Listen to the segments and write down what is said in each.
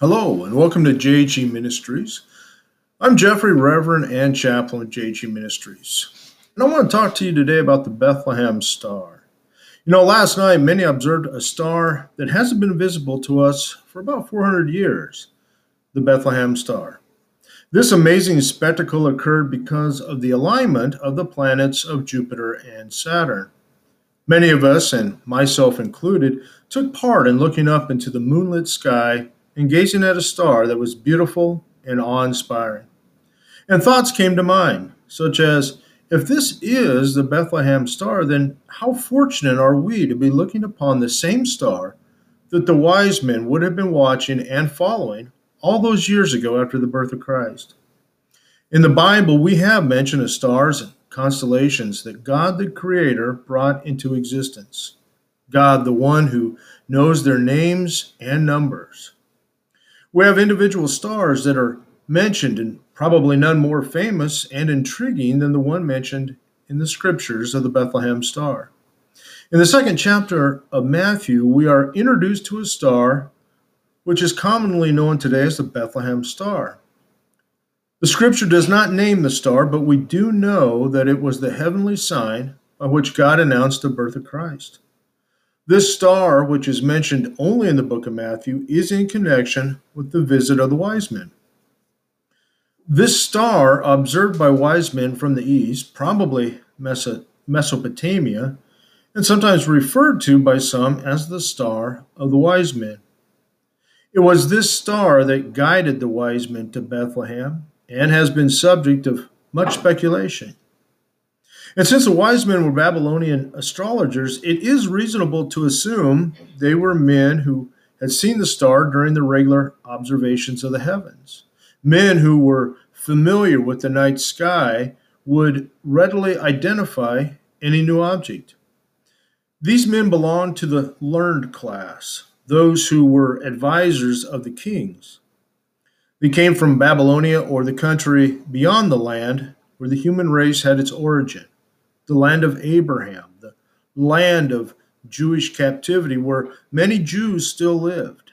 Hello, and welcome to JG Ministries. I'm Jeffrey, Reverend and Chaplain with JG Ministries, and I want to talk to you today about the Bethlehem Star. You know, last night many observed a star that hasn't been visible to us for about 400 years, the Bethlehem Star. This amazing spectacle occurred because of the alignment of the planets of Jupiter and Saturn. Many of us, and myself included, took part in looking up into the moonlit sky and gazing at a star that was beautiful and awe-inspiring. And thoughts came to mind, such as, if this is the Bethlehem Star, then how fortunate are we to be looking upon the same star that the wise men would have been watching and following all those years ago after the birth of Christ. In the Bible, we have mention of stars and constellations that God the Creator brought into existence. God, the one who knows their names and numbers. We have individual stars that are mentioned, and probably none more famous and intriguing than the one mentioned in the scriptures of the Bethlehem Star. In the second chapter of Matthew, we are introduced to a star which is commonly known today as the Bethlehem Star. The scripture does not name the star, but we do know that it was the heavenly sign by which God announced the birth of Christ. This star, which is mentioned only in the book of Matthew, is in connection with the visit of the wise men. This star, observed by wise men from the east, probably Mesopotamia, and sometimes referred to by some as the star of the wise men. It was this star that guided the wise men to Bethlehem and has been subject of much speculation. And since the wise men were Babylonian astrologers, it is reasonable to assume they were men who had seen the star during the regular observations of the heavens. Men who were familiar with the night sky would readily identify any new object. These men belonged to the learned class, those who were advisors of the kings. They came from Babylonia, or the country beyond the land where the human race had its origin. The land of Abraham, the land of Jewish captivity, where many Jews still lived.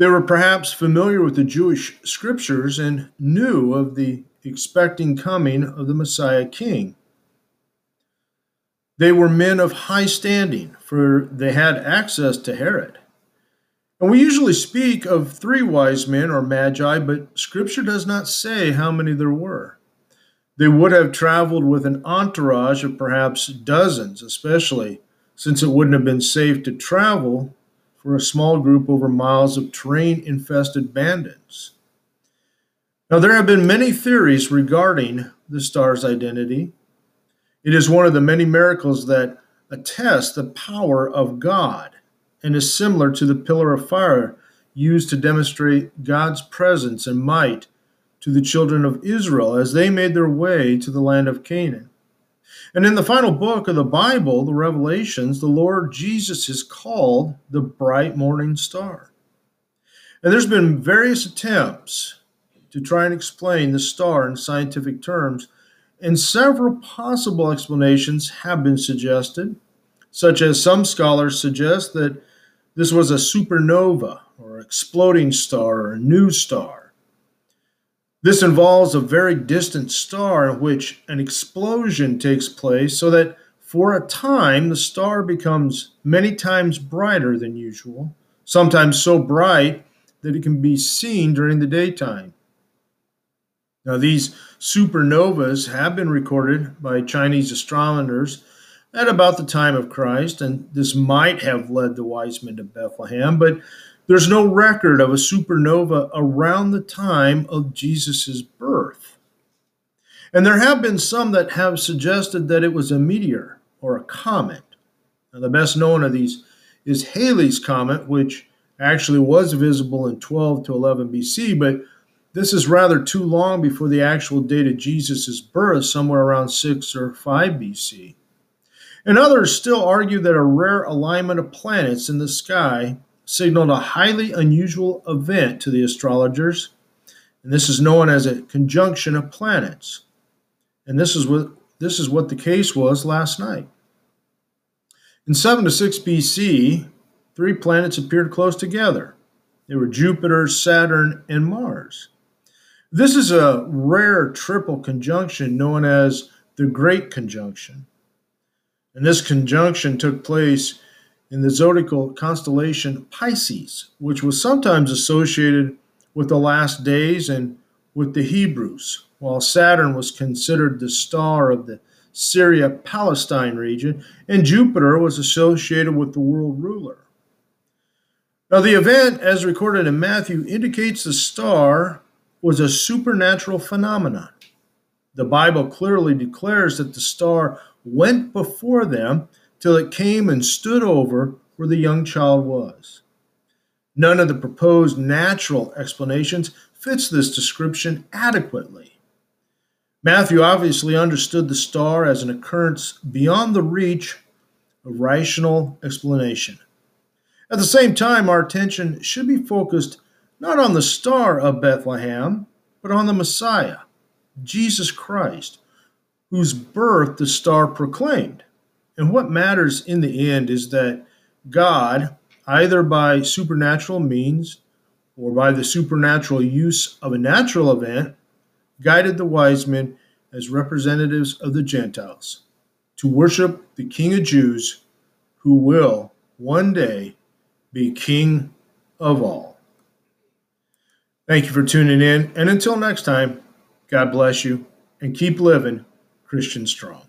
They were perhaps familiar with the Jewish scriptures and knew of the expecting coming of the Messiah King. They were men of high standing, for they had access to Herod. And we usually speak of three wise men or magi, but scripture does not say how many there were. They would have traveled with an entourage of perhaps dozens, especially since it wouldn't have been safe to travel for a small group over miles of terrain-infested bandits. Now, there have been many theories regarding the star's identity. It is one of the many miracles that attest the power of God and is similar to the pillar of fire used to demonstrate God's presence and might to the children of Israel as they made their way to the land of Canaan. And in the final book of the Bible, the Revelations, the Lord Jesus is called the bright morning star. And there's been various attempts to try and explain the star in scientific terms, and several possible explanations have been suggested, such as some scholars suggest that this was a supernova, or exploding star, or a new star. This involves a very distant star in which an explosion takes place so that for a time the star becomes many times brighter than usual, sometimes so bright that it can be seen during the daytime. Now, these supernovas have been recorded by Chinese astronomers at about the time of Christ, and this might have led the wise men to Bethlehem, but there's no record of a supernova around the time of Jesus' birth. And there have been some that have suggested that it was a meteor or a comet. Now, the best known of these is Halley's Comet, which actually was visible in 12 to 11 BC, but this is rather too long before the actual date of Jesus' birth, somewhere around 6 or 5 BC. And others still argue that a rare alignment of planets in the sky signaled a highly unusual event to the astrologers, and this is known as a conjunction of planets. And this is what the case was last night. In 7 to 6 BC, three planets appeared close together. They were Jupiter, Saturn, and Mars. This is a rare triple conjunction known as the Great Conjunction. And this conjunction took place in the zodiacal constellation Pisces, which was sometimes associated with the last days and with the Hebrews, while Saturn was considered the star of the Syria-Palestine region, and Jupiter was associated with the world ruler. Now, the event, as recorded in Matthew, indicates the star was a supernatural phenomenon. The Bible clearly declares that the star went before them till it came and stood over where the young child was. None of the proposed natural explanations fits this description adequately. Matthew obviously understood the star as an occurrence beyond the reach of rational explanation. At the same time, our attention should be focused not on the star of Bethlehem, but on the Messiah, Jesus Christ, whose birth the star proclaimed. And what matters in the end is that God, either by supernatural means or by the supernatural use of a natural event, guided the wise men as representatives of the Gentiles to worship the King of Jews, who will one day be King of all. Thank you for tuning in, and until next time, God bless you, and keep living Christian strong.